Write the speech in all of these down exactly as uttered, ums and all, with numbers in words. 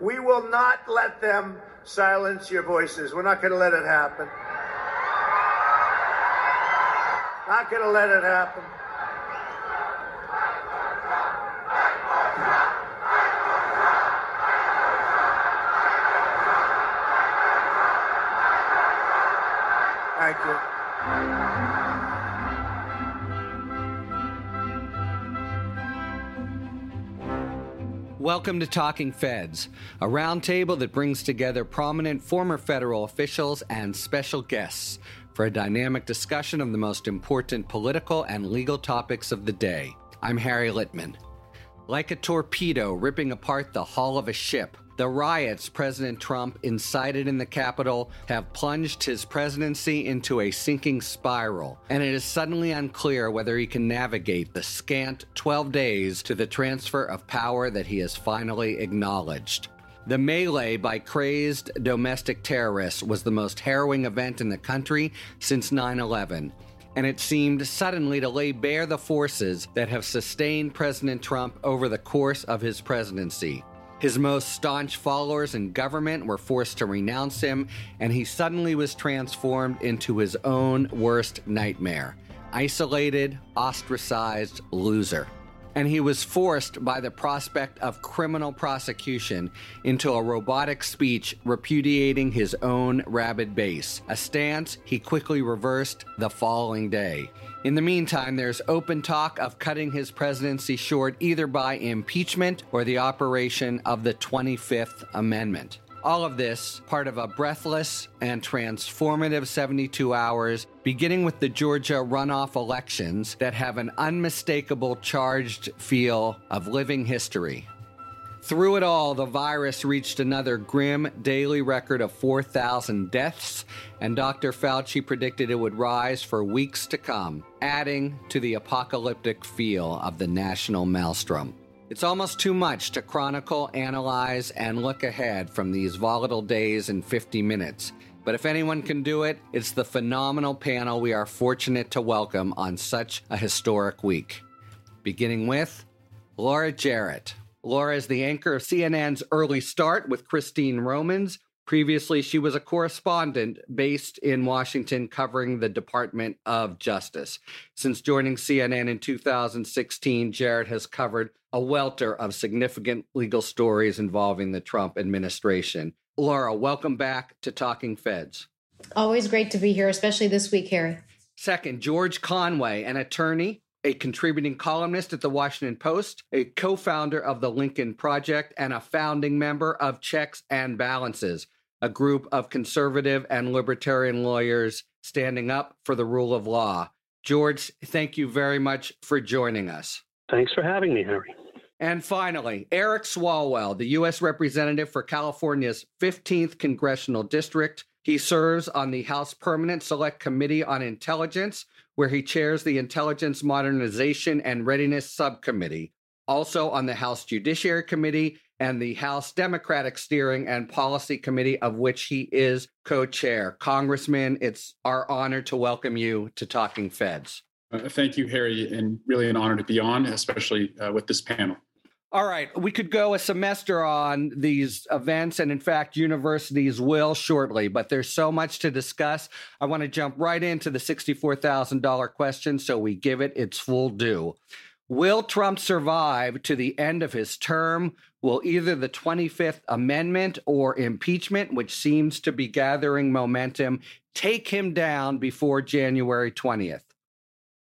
We will not let them silence your voices. We're not going to let it happen. Not going to let it happen. Thank you. Welcome to Talking Feds, a roundtable that brings together prominent former federal officials and special guests for a dynamic discussion of the most important political and legal topics of the day. I'm Harry Litman. Like a torpedo ripping apart the hull of a ship, the riots President Trump incited in the Capitol have plunged his presidency into a sinking spiral, and it is suddenly unclear whether he can navigate the scant twelve days to the transfer of power that he has finally acknowledged. The melee by crazed domestic terrorists was the most harrowing event in the country since nine eleven, and it seemed suddenly to lay bare the forces that have sustained President Trump over the course of his presidency. His most staunch followers in government were forced to renounce him, and he suddenly was transformed into his own worst nightmare: isolated, ostracized loser. And he was forced by the prospect of criminal prosecution into a robotic speech repudiating his own rabid base, a stance he quickly reversed the following day. In the meantime, there's open talk of cutting his presidency short either by impeachment or the operation of the twenty-fifth Amendment. All of this, part of a breathless and transformative seventy-two hours, beginning with the Georgia runoff elections that have an unmistakable charged feel of living history. Through it all, the virus reached another grim daily record of four thousand deaths, and Doctor Fauci predicted it would rise for weeks to come, adding to the apocalyptic feel of the national maelstrom. It's almost too much to chronicle, analyze, and look ahead from these volatile days in fifty minutes. But if anyone can do it, it's the phenomenal panel we are fortunate to welcome on such a historic week. Beginning with Laura Jarrett. Laura is the anchor of C N N's Early Start with Christine Romans. Previously, she was a correspondent based in Washington covering the Department of Justice. Since joining C N N in two thousand sixteen, Jarrett has covered a welter of significant legal stories involving the Trump administration. Laura, welcome back to Talking Feds. Always great to be here, especially this week, Harry. Second, George Conway, an attorney, a contributing columnist at the Washington Post, a co-founder of the Lincoln Project, and a founding member of Checks and Balances, a group of conservative and libertarian lawyers standing up for the rule of law. George, thank you very much for joining us. Thanks for having me, Harry. And finally, Eric Swalwell, the U S representative for California's fifteenth Congressional District. He serves on the House Permanent Select Committee on Intelligence, where he chairs the Intelligence Modernization and Readiness Subcommittee, also on the House Judiciary Committee and the House Democratic Steering and Policy Committee, of which he is co-chair. Congressman, it's our honor to welcome you to Talking Feds. Uh, thank you, Harry, and really an honor to be on, especially uh, with this panel. All right. We could go a semester on these events, and in fact, universities will shortly, but there's so much to discuss. I want to jump right into the sixty-four thousand dollars question, so we give it its full due. Will Trump survive to the end of his term? Will either the twenty-fifth Amendment or impeachment, which seems to be gathering momentum, take him down before January twentieth?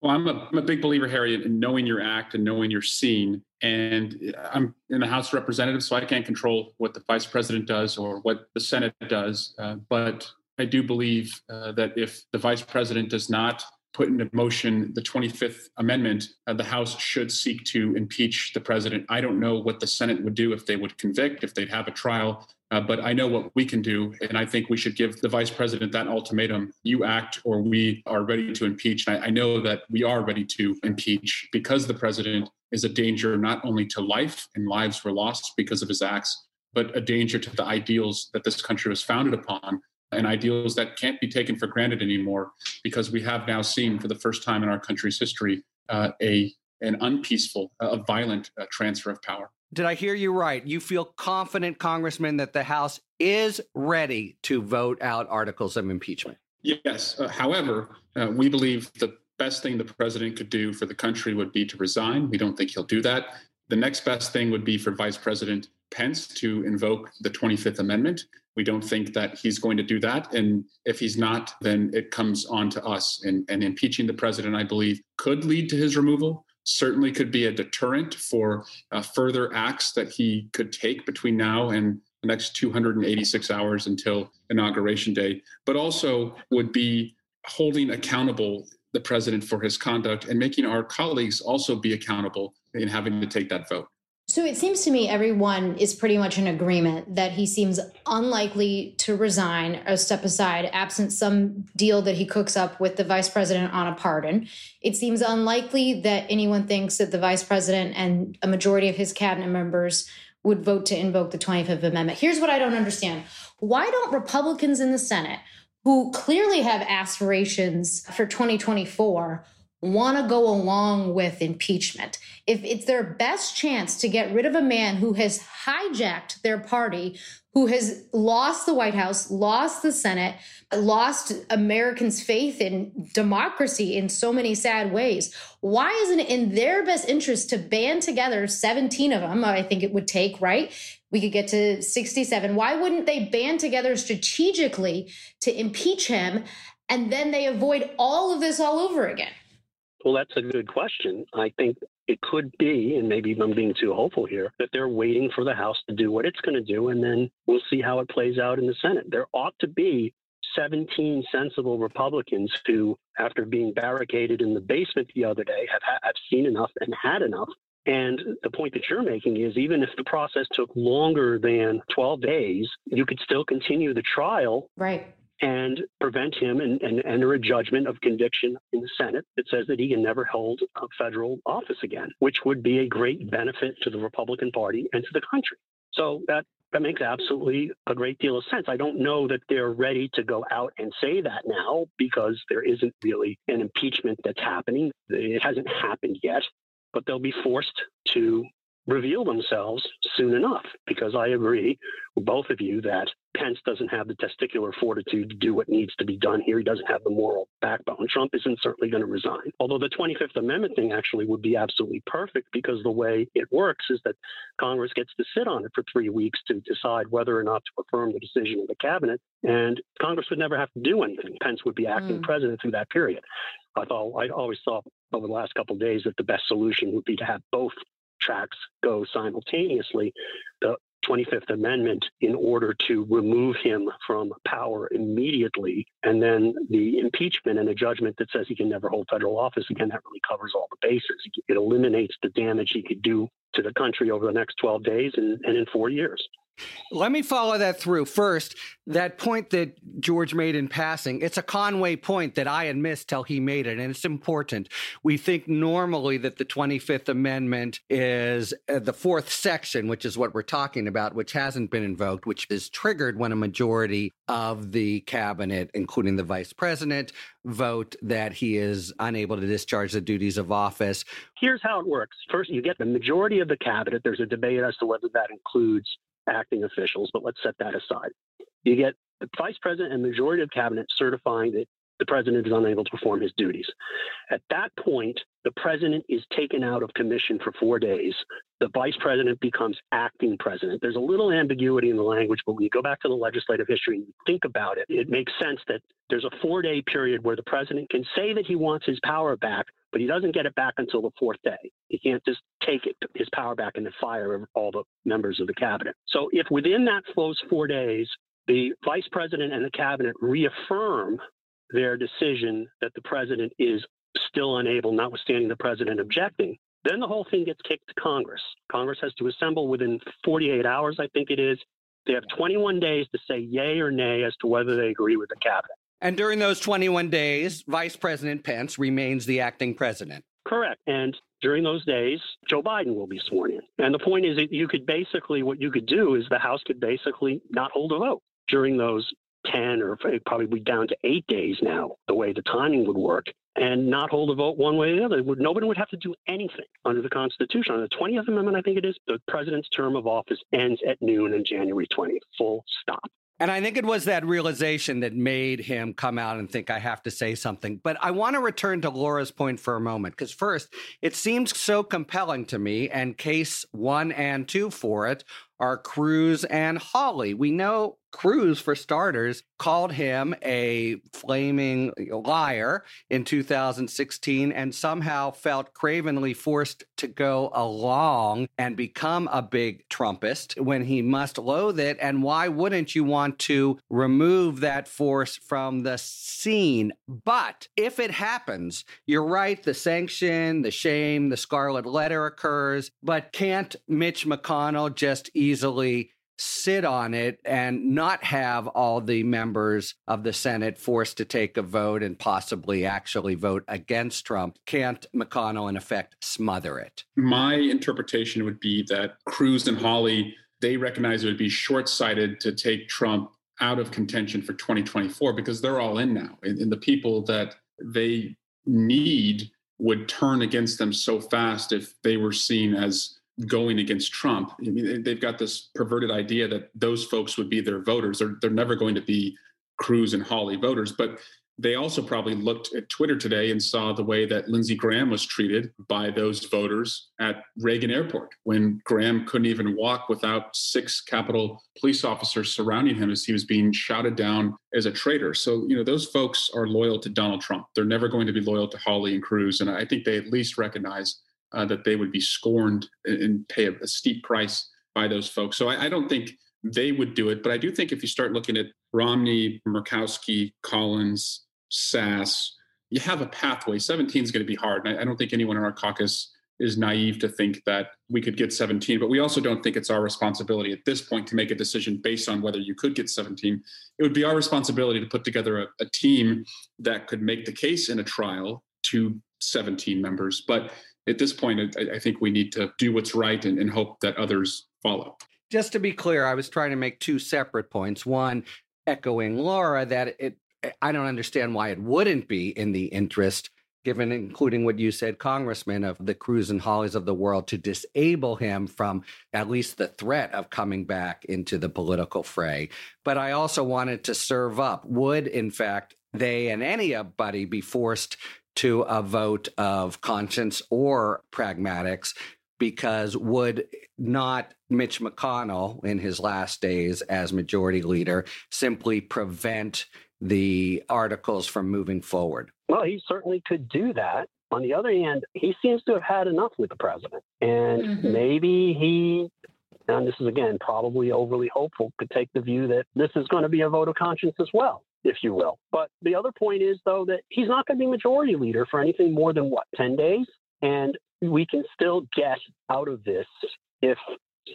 Well, I'm a, I'm a big believer, Harry, in knowing your act and knowing your scene. And I'm in the House of Representatives, so I can't control what the Vice President does or what the Senate does. Uh, but I do believe uh, that if the Vice President does not put into motion the twenty-fifth Amendment, uh, the House should seek to impeach the President. I don't know what the Senate would do, if they would convict, if they'd have a trial. Uh, but I know what we can do, and I think we should give the Vice President that ultimatum. You act or we are ready to impeach. And I, I know that we are ready to impeach because the President is a danger not only to life, and lives were lost because of his acts, but a danger to the ideals that this country was founded upon, and ideals that can't be taken for granted anymore, because we have now seen for the first time in our country's history uh, a an unpeaceful, a violent uh, transfer of power. Did I hear you right? You feel confident, Congressman, that the House is ready to vote out articles of impeachment? Yes. Uh, however, uh, we believe the best thing the president could do for the country would be to resign. We don't think he'll do that. The next best thing would be for Vice President Pence to invoke the twenty-fifth Amendment. We don't think that he's going to do that. And if he's not, then it comes on to us. And, and impeaching the president, I believe, could lead to his removal. Certainly could be a deterrent for uh, further acts that he could take between now and the next two hundred eighty-six hours until Inauguration Day, but also would be holding accountable the president for his conduct and making our colleagues also be accountable in having to take that vote. So it seems to me everyone is pretty much in agreement that he seems unlikely to resign or step aside absent some deal that he cooks up with the vice president on a pardon. It seems unlikely that anyone thinks that the vice president and a majority of his cabinet members would vote to invoke the twenty-fifth Amendment. Here's what I don't understand. Why don't Republicans in the Senate, who clearly have aspirations for twenty twenty-four, want to go along with impeachment? If it's their best chance to get rid of a man who has hijacked their party, who has lost the White House, lost the Senate, lost Americans' faith in democracy in so many sad ways, why isn't it in their best interest to band together seventeen of them, I think it would take, right? We could get to sixty-seven. Why wouldn't they band together strategically to impeach him, and then they avoid all of this all over again? Well, that's a good question. I think it could be, and maybe I'm being too hopeful here, that they're waiting for the House to do what it's going to do, and then we'll see how it plays out in the Senate. There ought to be seventeen sensible Republicans who, after being barricaded in the basement the other day, have, ha- have seen enough and had enough. And the point that you're making is even if the process took longer than twelve days, you could still continue the trial. Right. And prevent him and, and enter a judgment of conviction in the Senate that says that he can never hold a federal office again, which would be a great benefit to the Republican Party and to the country. So that, that makes absolutely a great deal of sense. I don't know that they're ready to go out and say that now because there isn't really an impeachment that's happening. It hasn't happened yet, but they'll be forced to reveal themselves soon enough, because I agree with both of you that Pence doesn't have the testicular fortitude to do what needs to be done here. He doesn't have the moral backbone. Trump isn't certainly going to resign. Although the twenty-fifth Amendment thing actually would be absolutely perfect, because the way it works is that Congress gets to sit on it for three weeks to decide whether or not to affirm the decision of the cabinet, and Congress would never have to do anything. Pence would be acting mm. president through that period. I thought I always thought over the last couple of days that the best solution would be to have both tracks go simultaneously. The twenty-fifth Amendment in order to remove him from power immediately, and then the impeachment and a judgment that says he can never hold federal office again. That really covers all the bases. It eliminates the damage he could do to the country over the next twelve days and, and in four years. Let me follow that through. First, that point that George made in passing, it's a Conway point that I had missed till he made it, and it's important. We think normally that the twenty-fifth Amendment is the fourth section, which is what we're talking about, which hasn't been invoked, which is triggered when a majority of the cabinet, including the vice president, vote that he is unable to discharge the duties of office. Here's how it works. First, you get the majority of the cabinet. There's a debate as to whether that includes acting officials, but let's set that aside. You get the vice president and majority of cabinet certifying that the president is unable to perform his duties. At that point, the president is taken out of commission for four days. The vice president becomes acting president. There's a little ambiguity in the language, but when you go back to the legislative history and you think about it, it makes sense that there's a four-day period where the president can say that he wants his power back, but he doesn't get it back until the fourth day. He can't just take it, his power back and then fire all the members of the cabinet. So if within that those four days, the vice president and the cabinet reaffirm their decision that the president is still unable, notwithstanding the president objecting, then the whole thing gets kicked to Congress. Congress has to assemble within forty-eight hours, I think it is. They have twenty-one days to say yay or nay as to whether they agree with the cabinet. And during those twenty-one days, Vice President Pence remains the acting president. Correct. And during those days, Joe Biden will be sworn in. And the point is that you could basically, what you could do is the House could basically not hold a vote during those ten or probably down to eight days now, the way the timing would work. and not hold a vote one way or the other. Nobody would have to do anything under the Constitution. Under the twentieth Amendment, I think it is, the president's term of office ends at noon on January twentieth, full stop. And I think it was that realization that made him come out and think, I have to say something. But I want to return to Laura's point for a moment, because first, it seems so compelling to me, and case one and two for it are Cruz and Hawley. We know Cruz, for starters, called him a flaming liar in two thousand sixteen and somehow felt cravenly forced to go along and become a big Trumpist when he must loathe it. And why wouldn't you want to remove that force from the scene? But if it happens, you're right, the sanction, the shame, the scarlet letter occurs. But can't Mitch McConnell just easily easily sit on it and not have all the members of the Senate forced to take a vote and possibly actually vote against Trump? Can't McConnell, in effect, smother it? My interpretation would be that Cruz and Hawley, they recognize it would be short-sighted to take Trump out of contention for twenty twenty-four because they're all in now. And, and the people that they need would turn against them so fast if they were seen as going against Trump. I mean, they've got this perverted idea that those folks would be their voters. They're, they're never going to be Cruz and Hawley voters. But they also probably looked at Twitter today and saw the way that Lindsey Graham was treated by those voters at Reagan Airport, when Graham couldn't even walk without six Capitol police officers surrounding him as he was being shouted down as a traitor. So, you know, those folks are loyal to Donald Trump. They're never going to be loyal to Hawley and Cruz. And I think they at least recognize Uh, that they would be scorned and pay a, a steep price by those folks. So I, I don't think they would do it. But I do think if you start looking at Romney, Murkowski, Collins, Sass, you have a pathway. seventeen is going to be hard. And I, I don't think anyone in our caucus is naive to think that we could get seventeen. But we also don't think it's our responsibility at this point to make a decision based on whether you could get seventeen. It would be our responsibility to put together a, a team that could make the case in a trial to seventeen members. But at this point, I think we need to do what's right and, and hope that others follow. Just to be clear, I was trying to make two separate points. One, echoing Laura, that it, I don't understand why it wouldn't be in the interest, given including what you said, Congressman, of the Cruz and Hawleys of the world, to disable him from at least the threat of coming back into the political fray. But I also wanted to serve up, would, in fact, they and anybody be forced to a vote of conscience or pragmatics, because would not Mitch McConnell, in his last days as majority leader, simply prevent the articles from moving forward? Well, he certainly could do that. On the other hand, he seems to have had enough with the president. And mm-hmm. maybe he, and this is, again, probably overly hopeful, could take the view that this is going to be a vote of conscience as well, if you will. But the other point is, though, that he's not going to be majority leader for anything more than, what, ten days? And we can still get out of this if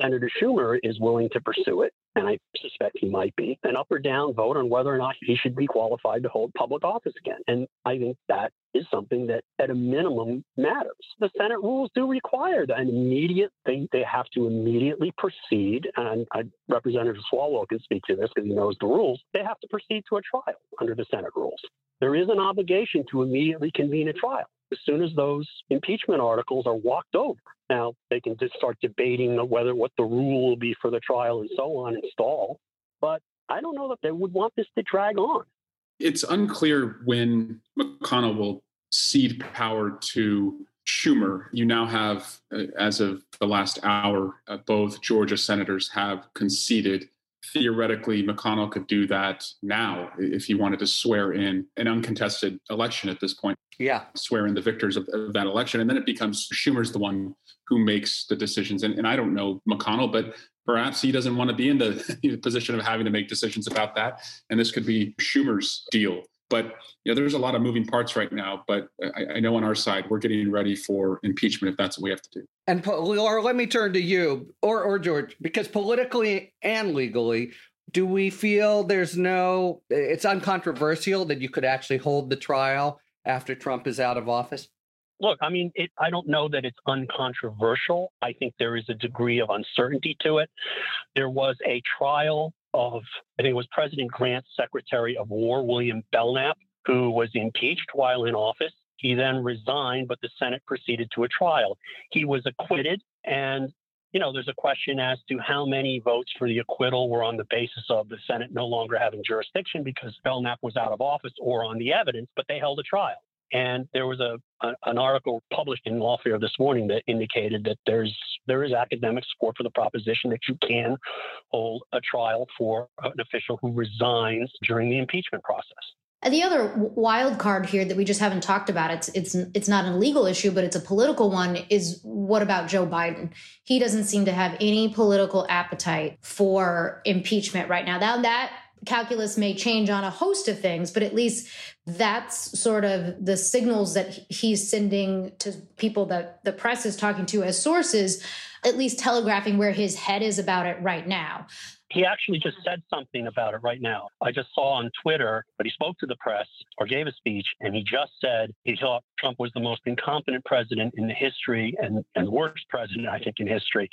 Senator Schumer is willing to pursue it, and I suspect he might be, an up or down vote on whether or not he should be qualified to hold public office again. And I think that is something that, at a minimum, matters. The Senate rules do require an immediate thing. They have to immediately proceed, and I, Representative Swalwell can speak to this because he knows the rules. They have to proceed to a trial under the Senate rules. There is an obligation to immediately convene a trial as soon as those impeachment articles are walked over. Now, they can just start debating whether what the rule will be for the trial and so on and stall. But I don't know that they would want this to drag on. It's unclear when McConnell will cede power to Schumer. You now have, uh, as of the last hour, uh, both Georgia senators have conceded. Theoretically, McConnell could do that now if he wanted to swear in an uncontested election at this point. Yeah. Swear in the victors of, of that election. And then it becomes Schumer's the one who makes the decisions. And, and I don't know McConnell, but perhaps he doesn't want to be in the, the position of having to make decisions about that. And this could be Schumer's deal. But you know, there's a lot of moving parts right now. But I, I know on our side, we're getting ready for impeachment if that's what we have to do. And Laura, let me turn to you or, or George, because politically and legally, do we feel there's no, it's uncontroversial that you could actually hold the trial after Trump is out of office? Look, I mean, it, I don't know that it's uncontroversial. I think there is a degree of uncertainty to it. There was a trial of, I think it was President Grant's Secretary of War, William Belknap, who was impeached while in office. He then resigned, but the Senate proceeded to a trial. He was acquitted, and you know, there's a question as to how many votes for the acquittal were on the basis of the Senate no longer having jurisdiction because Belknap was out of office or on the evidence, but they held a trial. And there was a, a an article published in Lawfare this morning that indicated that there's there is academic support for the proposition that you can hold a trial for an official who resigns during the impeachment process. And the other wild card here that we just haven't talked about, it's it's it's not an legal issue, but it's a political one, is what about Joe Biden? He doesn't seem to have any political appetite for impeachment right now. Now, that calculus may change on a host of things, but at least that's sort of the signals that he's sending to people that the press is talking to as sources, at least telegraphing where his head is about it right now. He actually just said something about it right now. I just saw on Twitter, but he spoke to the press or gave a speech, and he just said he thought Trump was the most incompetent president in the history and, and worst president, I think, in history.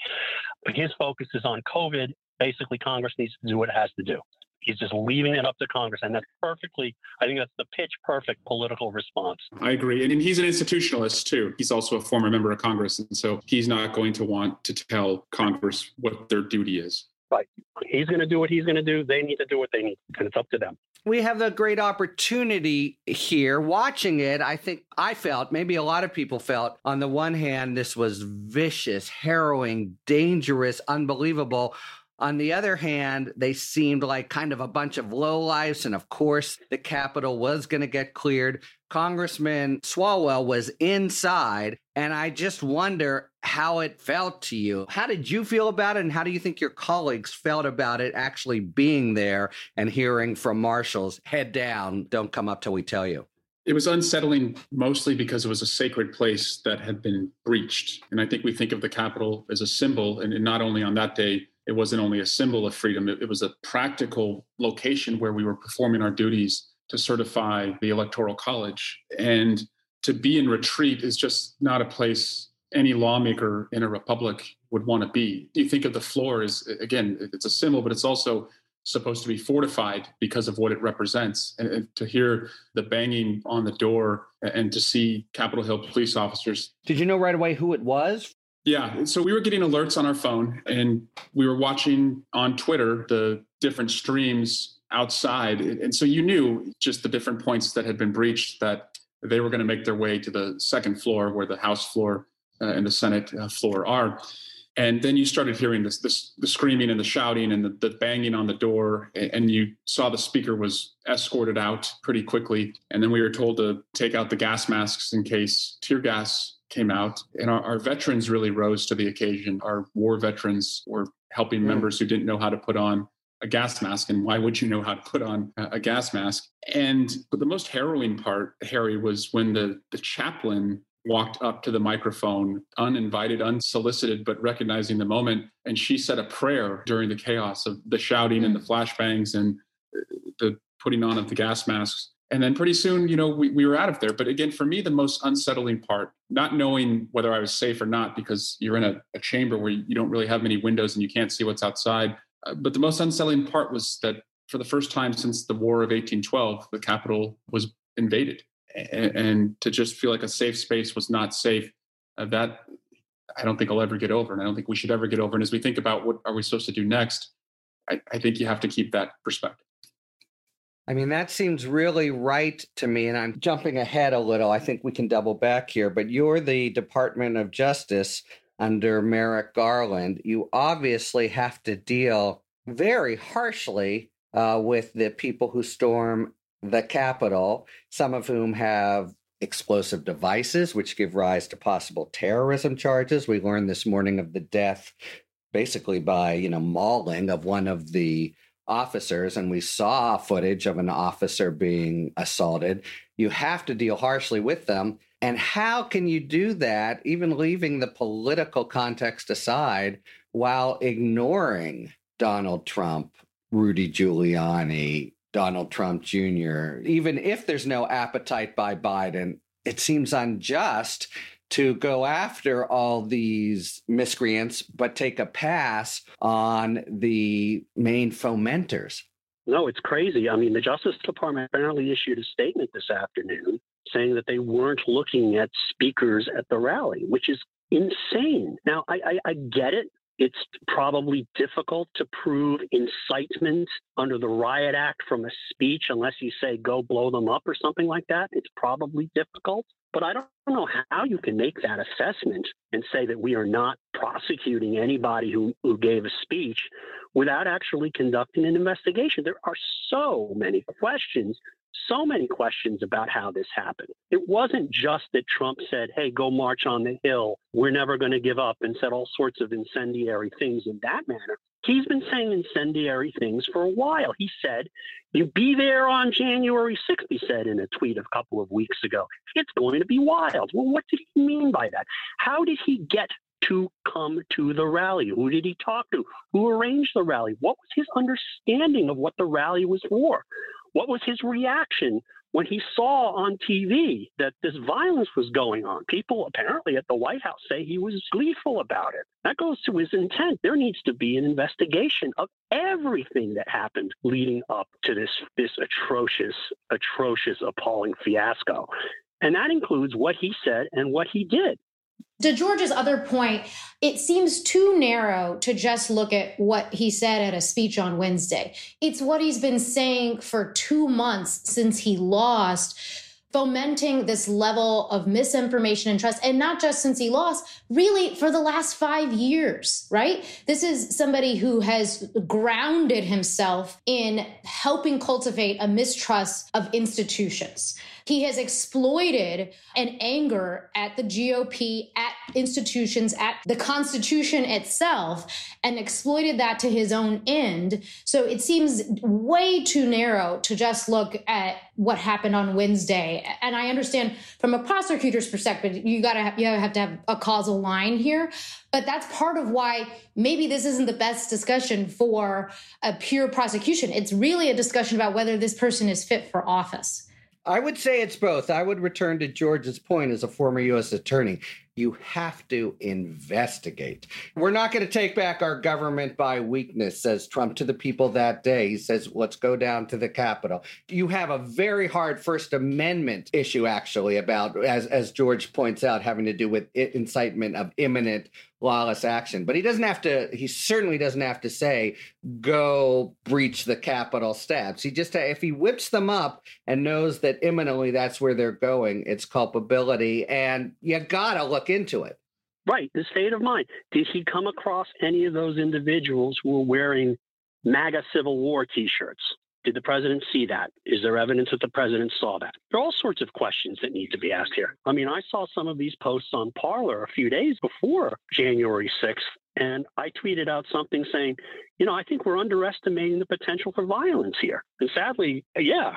But his focus is on COVID. Basically, Congress needs to do what it has to do. He's just leaving it up to Congress. And that's perfectly, I think that's the pitch perfect political response. I agree. And he's an institutionalist, too. He's also a former member of Congress. And so he's not going to want to tell Congress what their duty is. Right. He's going to do what he's going to do. They need to do what they need. And it's up to them. We have a great opportunity here. Watching it, I think I felt, maybe a lot of people felt, on the one hand, this was vicious, harrowing, dangerous, unbelievable. On the other hand, they seemed like kind of a bunch of lowlifes. And of course, the Capitol was going to get cleared. Congressman Swalwell was inside. And I just wonder how it felt to you. How did you feel about it? And how do you think your colleagues felt about it actually being there and hearing from marshals, head down, don't come up till we tell you? It was unsettling mostly because it was a sacred place that had been breached. And I think we think of the Capitol as a symbol. And not only on that day, it wasn't only a symbol of freedom. It was a practical location where we were performing our duties to certify the Electoral College. And to be in retreat is just not a place any lawmaker in a republic would want to be. You think of the floor as, again, it's a symbol, but it's also supposed to be fortified because of what it represents. And to hear the banging on the door and to see Capitol Hill police officers. Did you know right away who it was? Yeah. So we were getting alerts on our phone and we were watching on Twitter the different streams outside. And so you knew just the different points that had been breached that they were going to make their way to the second floor where the House floor uh, and the Senate uh, floor are. And then you started hearing this, this, the screaming and the shouting and the, the banging on the door. And you saw the speaker was escorted out pretty quickly. And then we were told to take out the gas masks in case tear gas came out. And our, our veterans really rose to the occasion. Our war veterans were helping mm. members who didn't know how to put on a gas mask. And why would you know how to put on a, a gas mask? And but the most harrowing part, Harry, was when the, the chaplain walked up to the microphone, uninvited, unsolicited, but recognizing the moment. And she said a prayer during the chaos of the shouting mm. and the flashbangs and the putting on of the gas masks. And then pretty soon, you know, we, we were out of there. But again, for me, the most unsettling part, not knowing whether I was safe or not, because you're in a, a chamber where you don't really have many windows and you can't see what's outside. Uh, but the most unsettling part was that for the first time since the War of eighteen twelve, the Capitol was invaded. And, and to just feel like a safe space was not safe, uh, that I don't think I'll ever get over. And I don't think we should ever get over. And as we think about what are we supposed to do next, I, I think you have to keep that perspective. I mean, that seems really right to me. And I'm jumping ahead a little. I think we can double back here. But you're the Department of Justice under Merrick Garland. You obviously have to deal very harshly uh, with the people who storm the Capitol, some of whom have explosive devices, which give rise to possible terrorism charges. We learned this morning of the death, basically by, you know, mauling of one of the officers, and we saw footage of an officer being assaulted. You have to deal harshly with them. And how can you do that, even leaving the political context aside, while ignoring Donald Trump, Rudy Giuliani, Donald Trump Junior? Even if there's no appetite by Biden, it seems unjust to go after all these miscreants, but take a pass on the main fomenters. No, it's crazy. I mean, the Justice Department apparently issued a statement this afternoon saying that they weren't looking at speakers at the rally, which is insane. Now, I, I, I get it. It's probably difficult to prove incitement under the Riot Act from a speech unless you say, go blow them up or something like that. It's probably difficult. But I don't know how you can make that assessment and say that we are not prosecuting anybody who, who gave a speech without actually conducting an investigation. There are so many questions, so many questions about how this happened. It wasn't just that Trump said, hey, go march on the Hill. We're never going to give up, and said all sorts of incendiary things in that manner. He's been saying incendiary things for a while. He said, you be there on January sixth, he said in a tweet a couple of weeks ago. It's going to be wild. Well, what did he mean by that? How did he get to come to the rally? Who did he talk to? Who arranged the rally? What was his understanding of what the rally was for? What was his reaction when he saw on T V that this violence was going on? People apparently at the White House say he was gleeful about it. That goes to his intent. There needs to be an investigation of everything that happened leading up to this, this atrocious, atrocious, appalling fiasco. And that includes what he said and what he did. To George's other point, it seems too narrow to just look at what he said at a speech on Wednesday. It's what he's been saying for two months since he lost, fomenting this level of misinformation and trust, and not just since he lost, really for the last five years, right? This is somebody who has grounded himself in helping cultivate a mistrust of institutions. He has exploited an anger at the G O P, at institutions, at the Constitution itself, and exploited that to his own end. So it seems way too narrow to just look at what happened on Wednesday. And I understand from a prosecutor's perspective, you gotta have, you have to have a causal line here. But that's part of why maybe this isn't the best discussion for a pure prosecution. It's really a discussion about whether this person is fit for office. I would say it's both. I would return to George's point as a former U S attorney. You have to investigate. We're not going to take back our government by weakness, says Trump to the people that day. He says, let's go down to the Capitol. You have a very hard First Amendment issue, actually, about, as, as George points out, having to do with incitement of imminent lawless action. But he doesn't have to, he certainly doesn't have to say, go breach the Capitol steps. He just, if he whips them up and knows that imminently that's where they're going, it's culpability. And you got to look into it. Right. The state of mind. Did he come across any of those individuals who were wearing MAGA Civil War t-shirts? Did the president see that? Is there evidence that the president saw that? There are all sorts of questions that need to be asked here. I mean, I saw some of these posts on Parler a few days before January sixth, and I tweeted out something saying, you know, I think we're underestimating the potential for violence here. And sadly, yeah,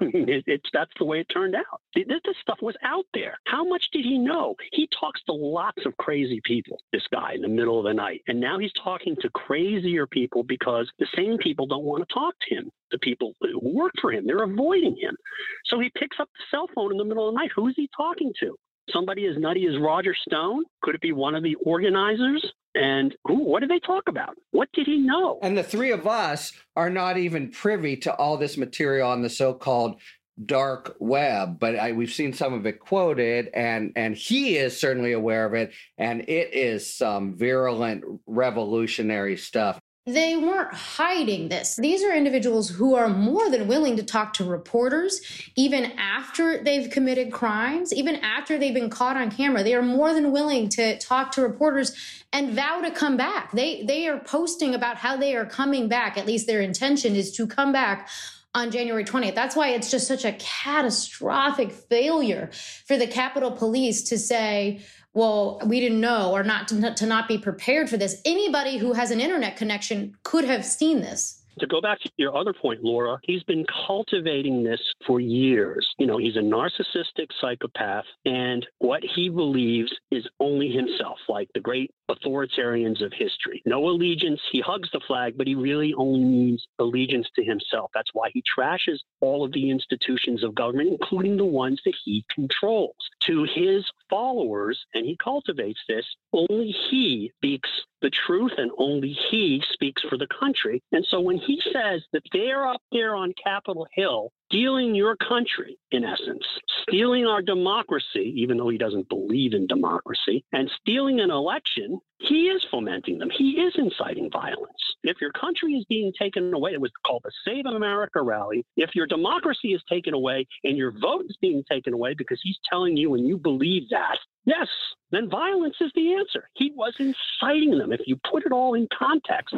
I mean, it, it's that's the way it turned out. This, this stuff was out there. How much did he know? He talks to lots of crazy people, this guy, in the middle of the night. And now he's talking to crazier people because the same people don't want to talk to him. The people who work for him, they're avoiding him. So he picks up the cell phone in the middle of the night. Who is he talking to? Somebody as nutty as Roger Stone? Could it be one of the organizers? And ooh, what did they talk about? What did he know? And the three of us are not even privy to all this material on the so-called dark web, but I, we've seen some of it quoted, and and he is certainly aware of it, and it is some virulent revolutionary stuff. They weren't hiding this. These are individuals who are more than willing to talk to reporters, even after they've committed crimes, even after they've been caught on camera. They are more than willing to talk to reporters and vow to come back. They they are posting about how they are coming back. At least their intention is to come back on January twentieth. That's why it's just such a catastrophic failure for the Capitol Police to say, well, we didn't know, or not to, to not be prepared for this. Anybody who has an internet connection could have seen this. To go back to your other point, Laura, he's been cultivating this for years. You know, he's a narcissistic psychopath, and what he believes is only himself, like the great authoritarians of history. No allegiance. He hugs the flag, but he really only needs allegiance to himself. That's why he trashes all of the institutions of government, including the ones that he controls. To his followers, and he cultivates this, only he speaks the truth and only he speaks for the country. And so when he says that they're up there on Capitol Hill stealing your country, in essence, stealing our democracy, even though he doesn't believe in democracy, and stealing an election. He is fomenting them. He is inciting violence. If your country is being taken away, it was called the Save America rally. If your democracy is taken away and your vote is being taken away because he's telling you and you believe that, yes, then violence is the answer. He was inciting them. If you put it all in context,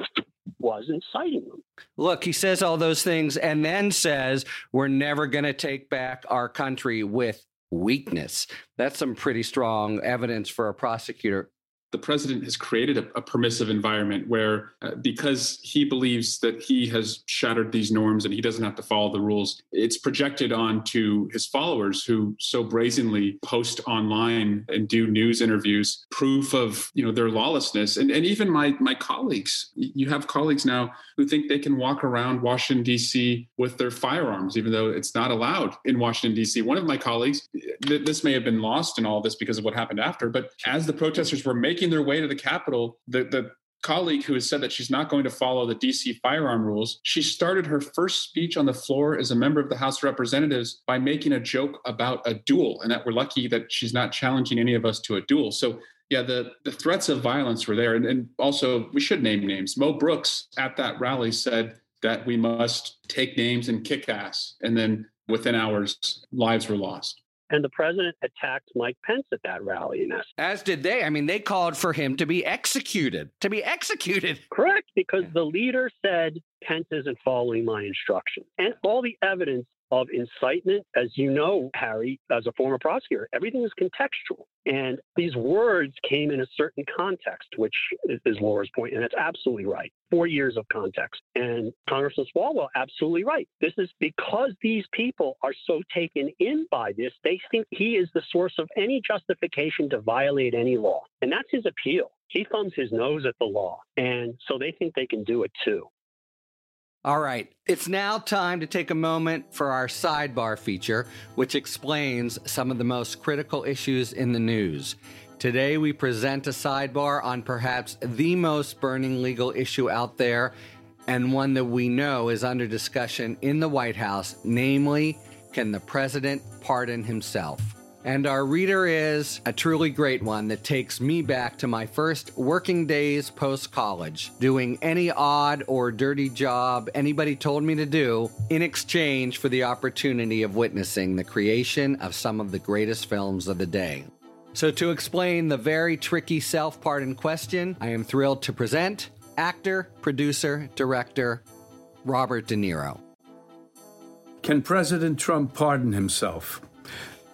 was inciting them. Look, he says all those things and then says, we're never going to take back our country with weakness. That's some pretty strong evidence for a prosecutor. The president has created a, a permissive environment where uh, because he believes that he has shattered these norms and he doesn't have to follow the rules, it's projected onto his followers who so brazenly post online and do news interviews, proof of, you know, their lawlessness. And, and even my, my colleagues, you have colleagues now who think they can walk around Washington, D C with their firearms, even though it's not allowed in Washington, D C. One of my colleagues, th- this may have been lost in all this because of what happened after, but as the protesters were making Making their way to the Capitol, the, the colleague who has said that she's not going to follow the D C firearm rules, she started her first speech on the floor as a member of the House of Representatives by making a joke about a duel, and that we're lucky that she's not challenging any of us to a duel. So yeah, the, the threats of violence were there. And, and also, we should name names. Mo Brooks at that rally said that we must take names and kick ass. And then within hours, lives were lost. And the president attacked Mike Pence at that rally. In essence. As did they. I mean, they called for him to be executed, to be executed. Correct, because the leader said, Pence isn't following my instructions. And all the evidence of incitement, as you know, Harry, as a former prosecutor, everything is contextual. And these words came in a certain context, which is Laura's point, and it's absolutely right. Four years of context. And Congressman Swalwell, absolutely right. This is because these people are so taken in by this, they think he is the source of any justification to violate any law. And that's his appeal. He thumbs his nose at the law. And so they think they can do it too. All right, it's now time to take a moment for our sidebar feature, which explains some of the most critical issues in the news. Today, we present a sidebar on perhaps the most burning legal issue out there, and one that we know is under discussion in the White House, namely, can the president pardon himself? And our reader is a truly great one that takes me back to my first working days post-college, doing any odd or dirty job anybody told me to do in exchange for the opportunity of witnessing the creation of some of the greatest films of the day. So to explain the very tricky self-pardon question, I am thrilled to present actor, producer, director, Robert De Niro. Can President Trump pardon himself?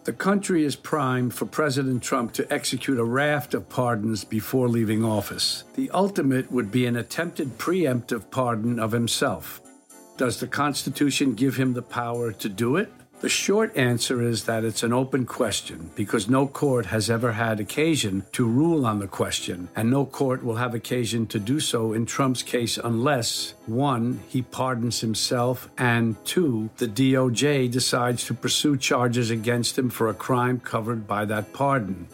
The country is primed for President Trump to execute a raft of pardons before leaving office. The ultimate would be an attempted preemptive pardon of himself. Does the Constitution give him the power to do it? The short answer is that it's an open question because no court has ever had occasion to rule on the question, and no court will have occasion to do so in Trump's case unless, one, he pardons himself, and two, the D O J decides to pursue charges against him for a crime covered by that pardon.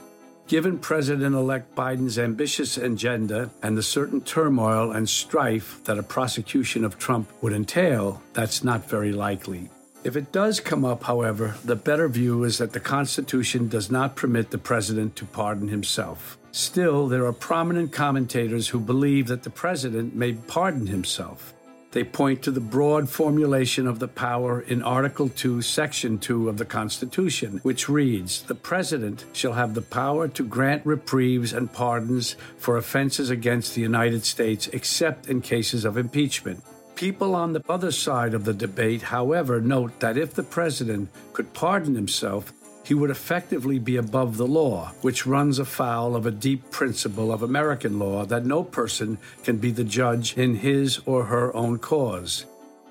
Given President-elect Biden's ambitious agenda and the certain turmoil and strife that a prosecution of Trump would entail, that's not very likely. If it does come up, however, the better view is that the Constitution does not permit the president to pardon himself. Still, there are prominent commentators who believe that the president may pardon himself. They point to the broad formulation of the power in Article two, Section two of the Constitution, which reads, "The president shall have the power to grant reprieves and pardons for offenses against the United States, except in cases of impeachment." People on the other side of the debate, however, note that if the president could pardon himself, he would effectively be above the law, which runs afoul of a deep principle of American law that no person can be the judge in his or her own cause.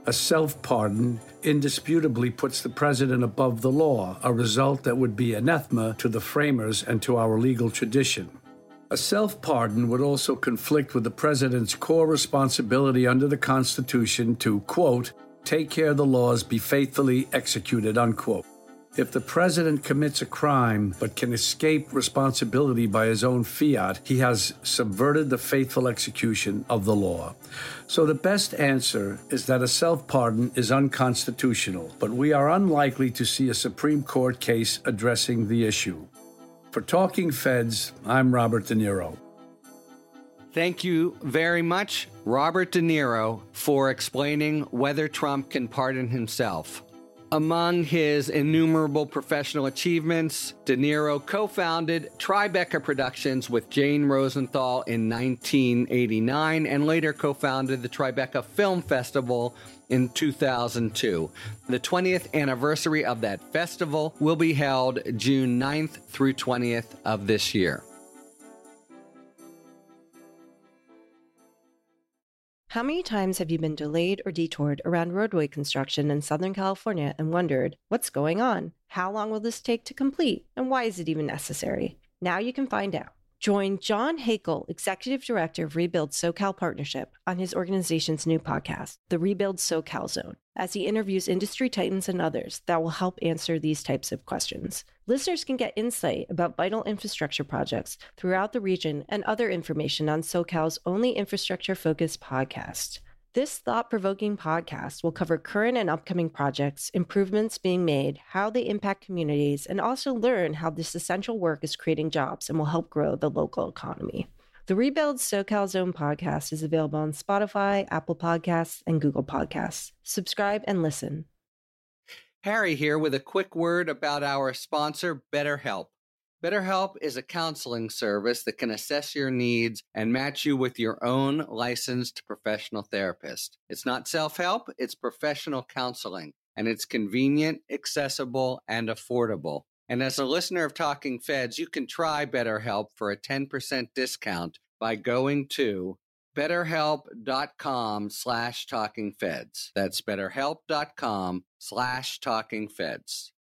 A self-pardon indisputably puts the president above the law, a result that would be anathema to the framers and to our legal tradition. A self-pardon would also conflict with the president's core responsibility under the Constitution to, quote, take care the laws be faithfully executed, unquote. If the president commits a crime but can escape responsibility by his own fiat, he has subverted the faithful execution of the law. So the best answer is that a self-pardon is unconstitutional, but we are unlikely to see a Supreme Court case addressing the issue. For Talking Feds, I'm Robert De Niro. Thank you very much, Robert De Niro, for explaining whether Trump can pardon himself. Among his innumerable professional achievements, De Niro co-founded Tribeca Productions with Jane Rosenthal in nineteen eighty-nine and later co-founded the Tribeca Film Festival in two thousand two. The twentieth anniversary of that festival will be held June ninth through twentieth of this year. How many times have you been delayed or detoured around roadway construction in Southern California and wondered, what's going on? How long will this take to complete? And why is it even necessary? Now you can find out. Join John Hakel, Executive Director of Rebuild SoCal Partnership, on his organization's new podcast, The Rebuild SoCal Zone, as he interviews industry titans and others that will help answer these types of questions. Listeners can get insight about vital infrastructure projects throughout the region and other information on SoCal's only infrastructure-focused podcast. This thought-provoking podcast will cover current and upcoming projects, improvements being made, how they impact communities, and also learn how this essential work is creating jobs and will help grow the local economy. The Rebuild SoCal Zone podcast is available on Spotify, Apple Podcasts, and Google Podcasts. Subscribe and listen. Harry here with a quick word about our sponsor, BetterHelp. BetterHelp is a counseling service that can assess your needs and match you with your own licensed professional therapist. It's not self-help, it's professional counseling, and it's convenient, accessible, and affordable. And as a listener of Talking Feds, you can try BetterHelp for a ten percent discount by going to BetterHelp.com slash Talking Feds. That's BetterHelp.com slash Talking Feds.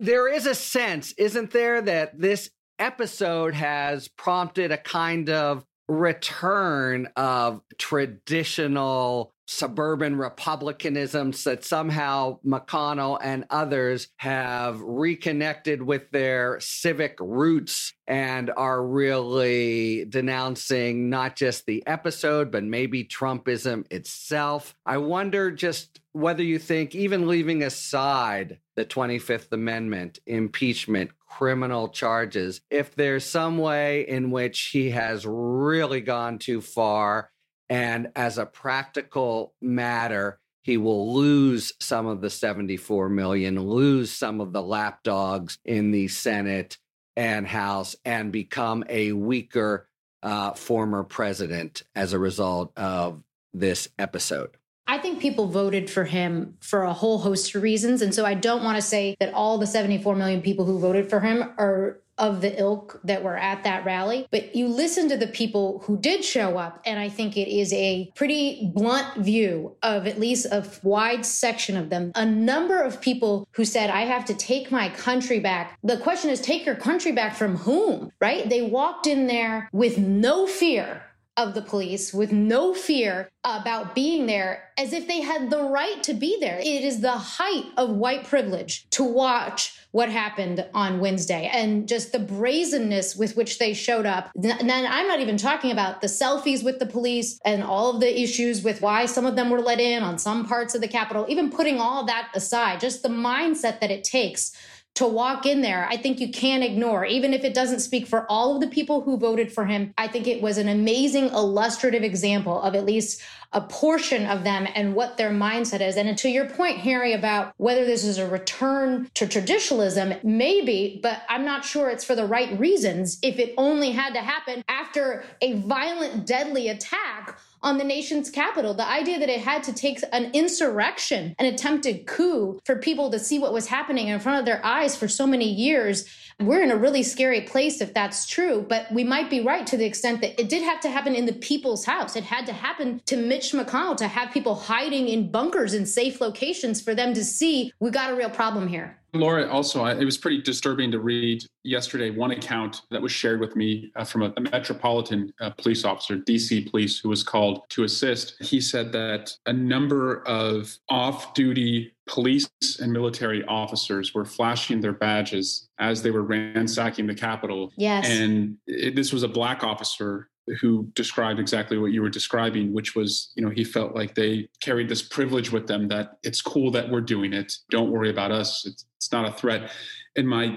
There is a sense, isn't there, that this episode has prompted a kind of return of traditional suburban Republicanisms, that somehow McConnell and others have reconnected with their civic roots and are really denouncing not just the episode, but maybe Trumpism itself. I wonder just whether you think, even leaving aside the twenty-fifth Amendment, impeachment, criminal charges, if there's some way in which he has really gone too far, and as a practical matter, he will lose some of the seventy-four million, lose some of the lapdogs in the Senate and House, and become a weaker uh, former president as a result of this episode. I think people voted for him for a whole host of reasons. And so I don't want to say that all the seventy-four million people who voted for him are of the ilk that were at that rally. But you listen to the people who did show up, and I think it is a pretty blunt view of at least a wide section of them. A number of people who said, I have to take my country back. The question is, take your country back from whom, right? They walked in there with no fear of the police, with no fear about being there, as if they had the right to be there. It is the height of white privilege to watch what happened on Wednesday and just the brazenness with which they showed up. And then I'm not even talking about the selfies with the police and all of the issues with why some of them were let in on some parts of the Capitol, even putting all that aside, just the mindset that it takes to walk in there, I think you can't ignore, even if it doesn't speak for all of the people who voted for him. I think it was an amazing, illustrative example of at least a portion of them and what their mindset is. And to your point, Harry, about whether this is a return to traditionalism, maybe, but I'm not sure it's for the right reasons if it only had to happen after a violent, deadly attack on the nation's capital. The idea that it had to take an insurrection, an attempted coup, for people to see what was happening in front of their eyes for so many years. We're in a really scary place if that's true, but we might be right to the extent that it did have to happen in the people's house. It had to happen to Mitch McConnell to have people hiding in bunkers in safe locations for them to see we got a real problem here. Laura, also, it was pretty disturbing to read yesterday one account that was shared with me uh, from a, a metropolitan uh, police officer, D C police, who was called to assist. He said that a number of off-duty police and military officers were flashing their badges as they were ransacking the Capitol. Yes. And it, this was a black officer who described exactly what you were describing, which was, you know, he felt like they carried this privilege with them that it's cool that we're doing it. Don't worry about us. It's, it's not a threat. And my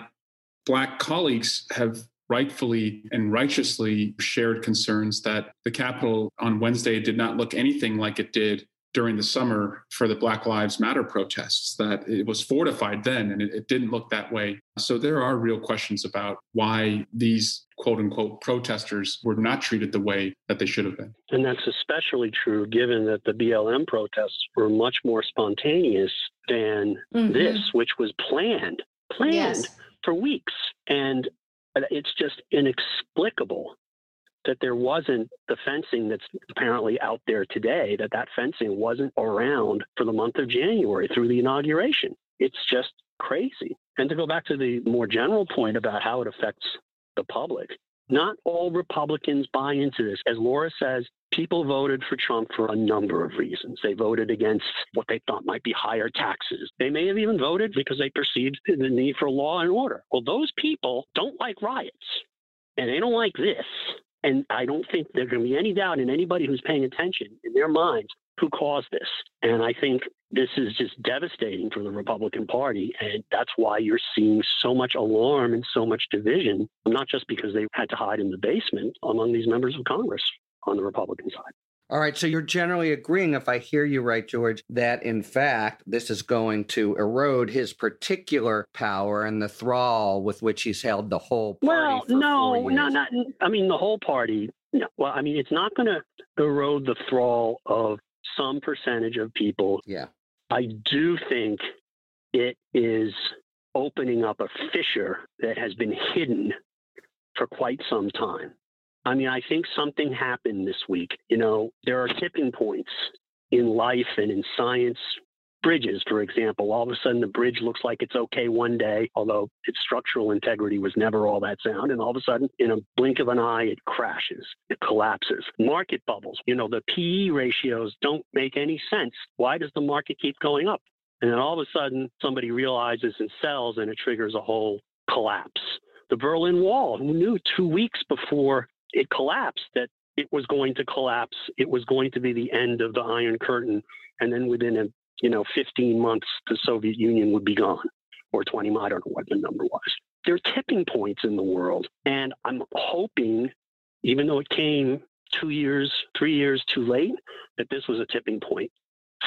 black colleagues have rightfully and righteously shared concerns that the Capitol on Wednesday did not look anything like it did during the summer for the Black Lives Matter protests, that it was fortified then and it, it didn't look that way. So there are real questions about why these quote unquote protesters were not treated the way that they should have been. And that's especially true given that the B L M protests were much more spontaneous than mm-hmm. this, which was planned, planned yes. for weeks. And it's just inexplicable that there wasn't the fencing that's apparently out there today, that that fencing wasn't around for the month of January through the inauguration. It's just crazy. And to go back to the more general point about how it affects the public, not all Republicans buy into this. As Laura says, people voted for Trump for a number of reasons. They voted against what they thought might be higher taxes. They may have even voted because they perceived the need for law and order. Well, those people don't like riots, and they don't like this. And I don't think there's going to be any doubt in anybody who's paying attention in their minds who caused this. And I think this is just devastating for the Republican Party. And that's why you're seeing so much alarm and so much division, not just because they had to hide in the basement among these members of Congress on the Republican side. All right. So you're generally agreeing, if I hear you right, George, that in fact, this is going to erode his particular power and the thrall with which he's held the whole party. Well, no, no, not. I mean, the whole party. No, well, I mean, it's not going to erode the thrall of some percentage of people. Yeah. I do think it is opening up a fissure that has been hidden for quite some time. I mean, I think something happened this week. You know, there are tipping points in life and in science. Bridges, for example, all of a sudden the bridge looks like it's okay one day, although its structural integrity was never all that sound. And all of a sudden, in a blink of an eye, it crashes, it collapses. Market bubbles, you know, the P E ratios don't make any sense. Why does the market keep going up? And then all of a sudden, somebody realizes and sells, and it triggers a whole collapse. The Berlin Wall, who knew two weeks before it collapsed that it was going to collapse. It was going to be the end of the Iron Curtain. And then within, a, you know, fifteen months, the Soviet Union would be gone, or twenty, I don't know what the number was. There are tipping points in the world. And I'm hoping, even though it came two years, three years too late, that this was a tipping point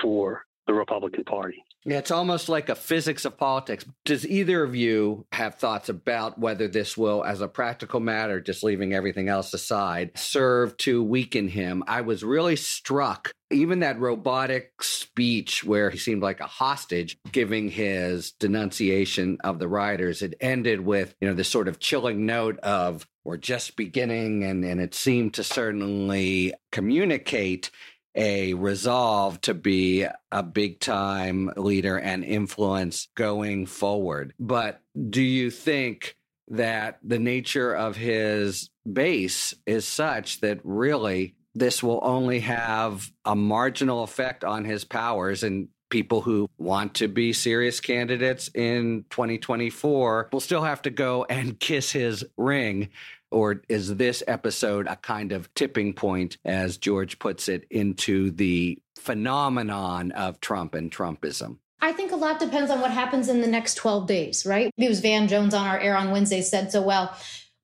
for the Republican Party. Yeah, it's almost like a physics of politics. Does either of you have thoughts about whether this will, as a practical matter, just leaving everything else aside, serve to weaken him? I was really struck, even that robotic speech where he seemed like a hostage, giving his denunciation of the rioters. It ended with, you know, this sort of chilling note of, we're just beginning, and, and it seemed to certainly communicate a resolve to be a big time leader and influence going forward. But do you think that the nature of his base is such that really this will only have a marginal effect on his powers, and people who want to be serious candidates in twenty twenty-four will still have to go and kiss his ring? Or is this episode a kind of tipping point, as George puts it, into the phenomenon of Trump and Trumpism? I think a lot depends on what happens in the next twelve days, right? It was Van Jones on our air on Wednesday said so well.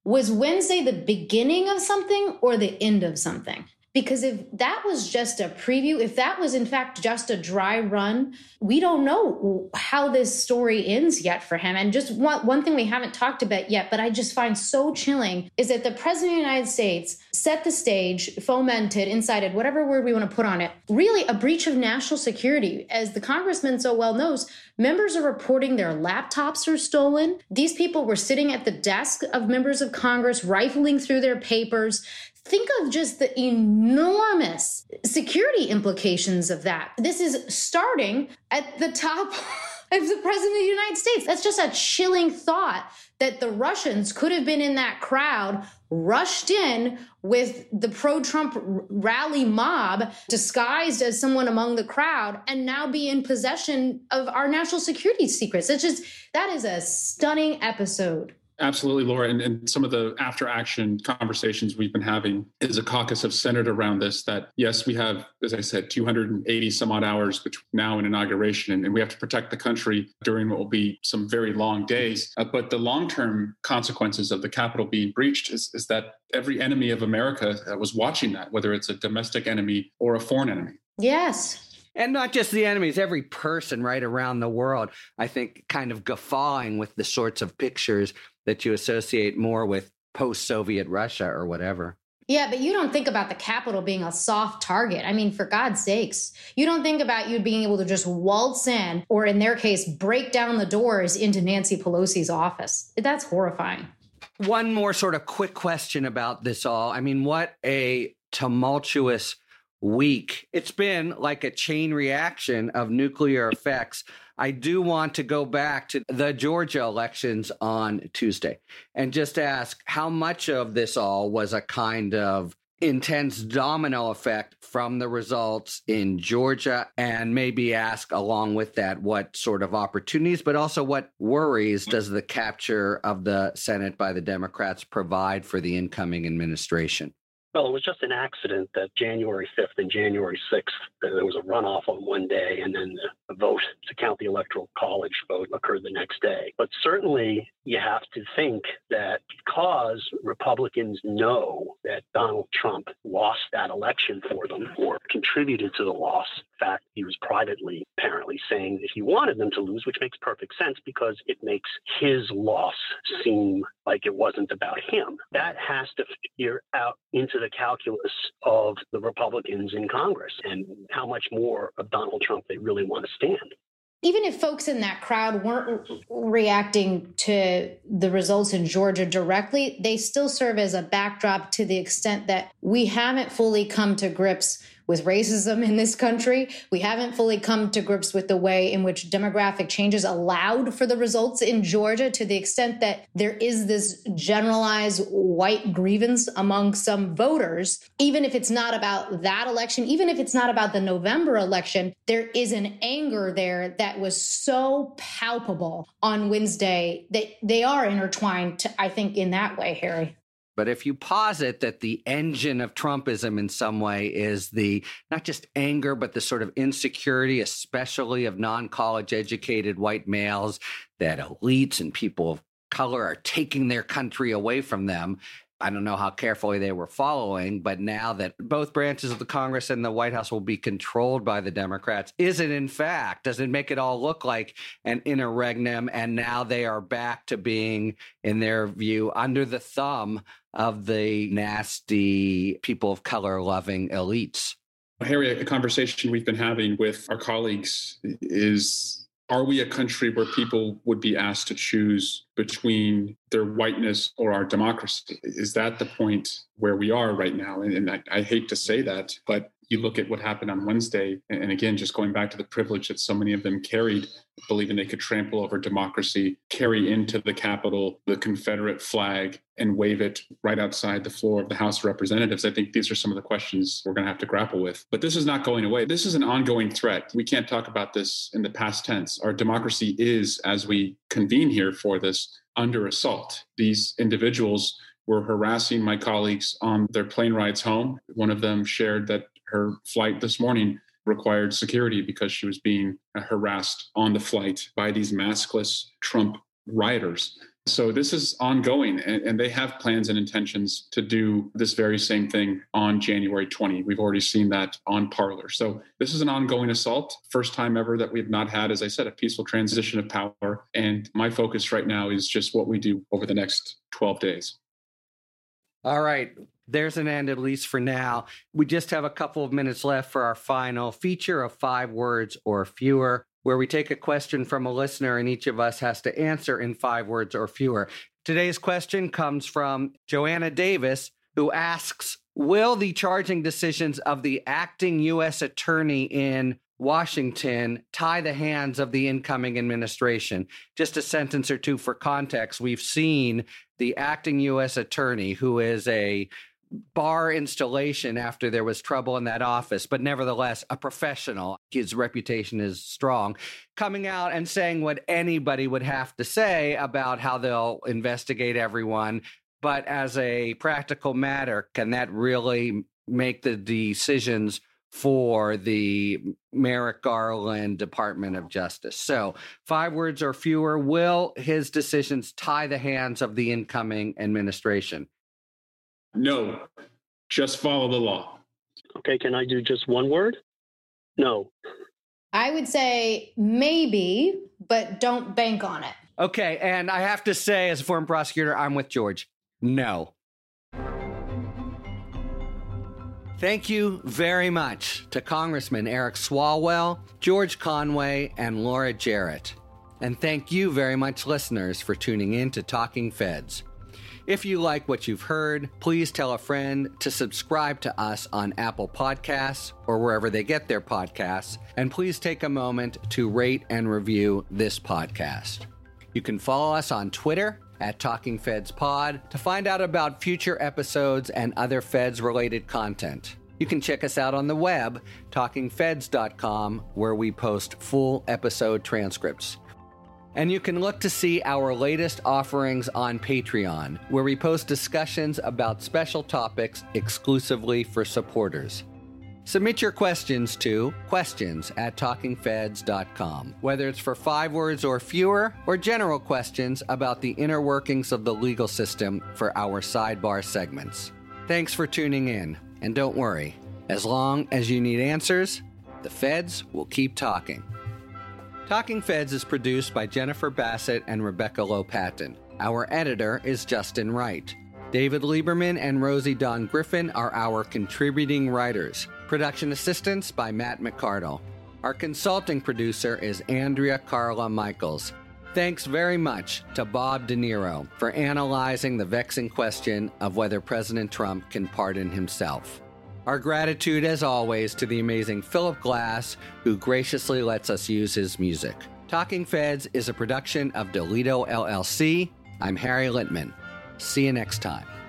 Was Wednesday the beginning of something or the end of something? Because if that was just a preview, if that was in fact just a dry run, we don't know how this story ends yet for him. And just one, one thing we haven't talked about yet, but I just find so chilling, is that the president of the United States set the stage, fomented, incited, whatever word we want to put on it, really a breach of national security. As the congressman so well knows, members are reporting their laptops are stolen. These people were sitting at the desk of members of Congress, rifling through their papers, Think of just the enormous security implications of that. This is starting at the top of the president of the United States. That's just a chilling thought that the Russians could have been in that crowd, rushed in with the pro-Trump rally mob disguised as someone among the crowd, and now be in possession of our national security secrets. It's just, that is a stunning episode. Absolutely, Laura. And, and some of the after-action conversations we've been having is a caucus have centered around this, that, yes, we have, as I said, two hundred eighty some odd hours between now and inauguration, and, and we have to protect the country during what will be some very long days. Uh, but the long-term consequences of the Capitol being breached is, is that every enemy of America was watching that, whether it's a domestic enemy or a foreign enemy. Yes. And not just the enemies, every person right around the world, I think, kind of guffawing with the sorts of pictures that you associate more with post-Soviet Russia or whatever. Yeah, but you don't think about the Capitol being a soft target. I mean, for God's sakes, you don't think about you being able to just waltz in, or in their case, break down the doors into Nancy Pelosi's office. That's horrifying. One more sort of quick question about this all. I mean, what a tumultuous week. It's been like a chain reaction of nuclear effects. I do want to go back to the Georgia elections on Tuesday and just ask how much of this all was a kind of intense domino effect from the results in Georgia, and maybe ask along with that what sort of opportunities, but also what worries does the capture of the Senate by the Democrats provide for the incoming administration? Well, it was just an accident that January fifth and January sixth, there was a runoff on one day, and then the vote to count the Electoral College vote occurred the next day. But certainly you have to think that because Republicans know that Donald Trump lost that election for them or contributed to the loss, in fact, he was privately apparently saying that he wanted them to lose, which makes perfect sense because it makes his loss seem like it wasn't about him. That has to figure out into the calculus of the Republicans in Congress and how much more of Donald Trump they really want to stand. Even if folks in that crowd weren't reacting to the results in Georgia directly, they still serve as a backdrop to the extent that we haven't fully come to grips with racism in this country. We haven't fully come to grips with the way in which demographic changes allowed for the results in Georgia, to the extent that there is this generalized white grievance among some voters. Even if it's not about that election, even if it's not about the November election, there is an anger there that was so palpable on Wednesday that they are intertwined, to, I think, in that way, Harry. But if you posit that the engine of Trumpism in some way is the not just anger, but the sort of insecurity, especially of non-college educated white males, that elites and people of color are taking their country away from them. I don't know how carefully they were following, but now that both branches of the Congress and the White House will be controlled by the Democrats, is it in fact, does it make it all look like an interregnum? And now they are back to being, in their view, under the thumb of the nasty people of color loving elites. Harry, a conversation we've been having with our colleagues is, are we a country where people would be asked to choose between their whiteness or our democracy? Is that the point where we are right now? And, and I, I hate to say that, but you look at what happened on Wednesday, and again, just going back to the privilege that so many of them carried, believing they could trample over democracy, carry into the Capitol the Confederate flag and wave it right outside the floor of the House of Representatives. I think these are some of the questions we're going to have to grapple with. But this is not going away. This is an ongoing threat. We can't talk about this in the past tense. Our democracy is, as we convene here for this, under assault. These individuals were harassing my colleagues on their plane rides home. One of them shared that her flight this morning required security because she was being harassed on the flight by these maskless Trump rioters. So this is ongoing, and, and they have plans and intentions to do this very same thing on January twentieth. We've already seen that on Parler. So this is an ongoing assault, first time ever that we've not had, as I said, a peaceful transition of power. And my focus right now is just what we do over the next twelve days. All right. There's an end, at least for now. We just have a couple of minutes left for our final feature of five words or fewer, where we take a question from a listener and each of us has to answer in five words or fewer. Today's question comes from Joanna Davis, who asks, will the charging decisions of the acting U S attorney in Washington tie the hands of the incoming administration? Just a sentence or two for context. We've seen the acting U S attorney, who is a bar installation after there was trouble in that office, but nevertheless, a professional, his reputation is strong, coming out and saying what anybody would have to say about how they'll investigate everyone. But as a practical matter, can that really make the decisions for the Merrick Garland Department of Justice? So five words or fewer, will his decisions tie the hands of the incoming administration? No, just follow the law. Okay, can I do just one word? No. I would say maybe, but don't bank on it. Okay, and I have to say, as a former prosecutor, I'm with George. No. Thank you very much to Congressman Eric Swalwell, George Conway, and Laura Jarrett. And thank you very much, listeners, for tuning in to Talking Feds. If you like what you've heard, please tell a friend to subscribe to us on Apple Podcasts or wherever they get their podcasts. And please take a moment to rate and review this podcast. You can follow us on Twitter at Talking Feds Pod to find out about future episodes and other Feds-related content. You can check us out on the web, talking feds dot com, where we post full episode transcripts. And you can look to see our latest offerings on Patreon, where we post discussions about special topics exclusively for supporters. Submit your questions to questions at talking feds dot com, whether it's for five words or fewer, or general questions about the inner workings of the legal system for our sidebar segments. Thanks for tuning in, and don't worry, as long as you need answers, the Feds will keep talking. Talking Feds is produced by Jennifer Bassett and Rebecca Low Patton. Our editor is Justin Wright. David Lieberman and Rosie Don Griffin are our contributing writers. Production assistance by Matt McCardle. Our consulting producer is Andrea Carla Michaels. Thanks very much to Bob De Niro for analyzing the vexing question of whether President Trump can pardon himself. Our gratitude, as always, to the amazing Philip Glass, who graciously lets us use his music. Talking Feds is a production of Delito L L C. I'm Harry Litman. See you next time.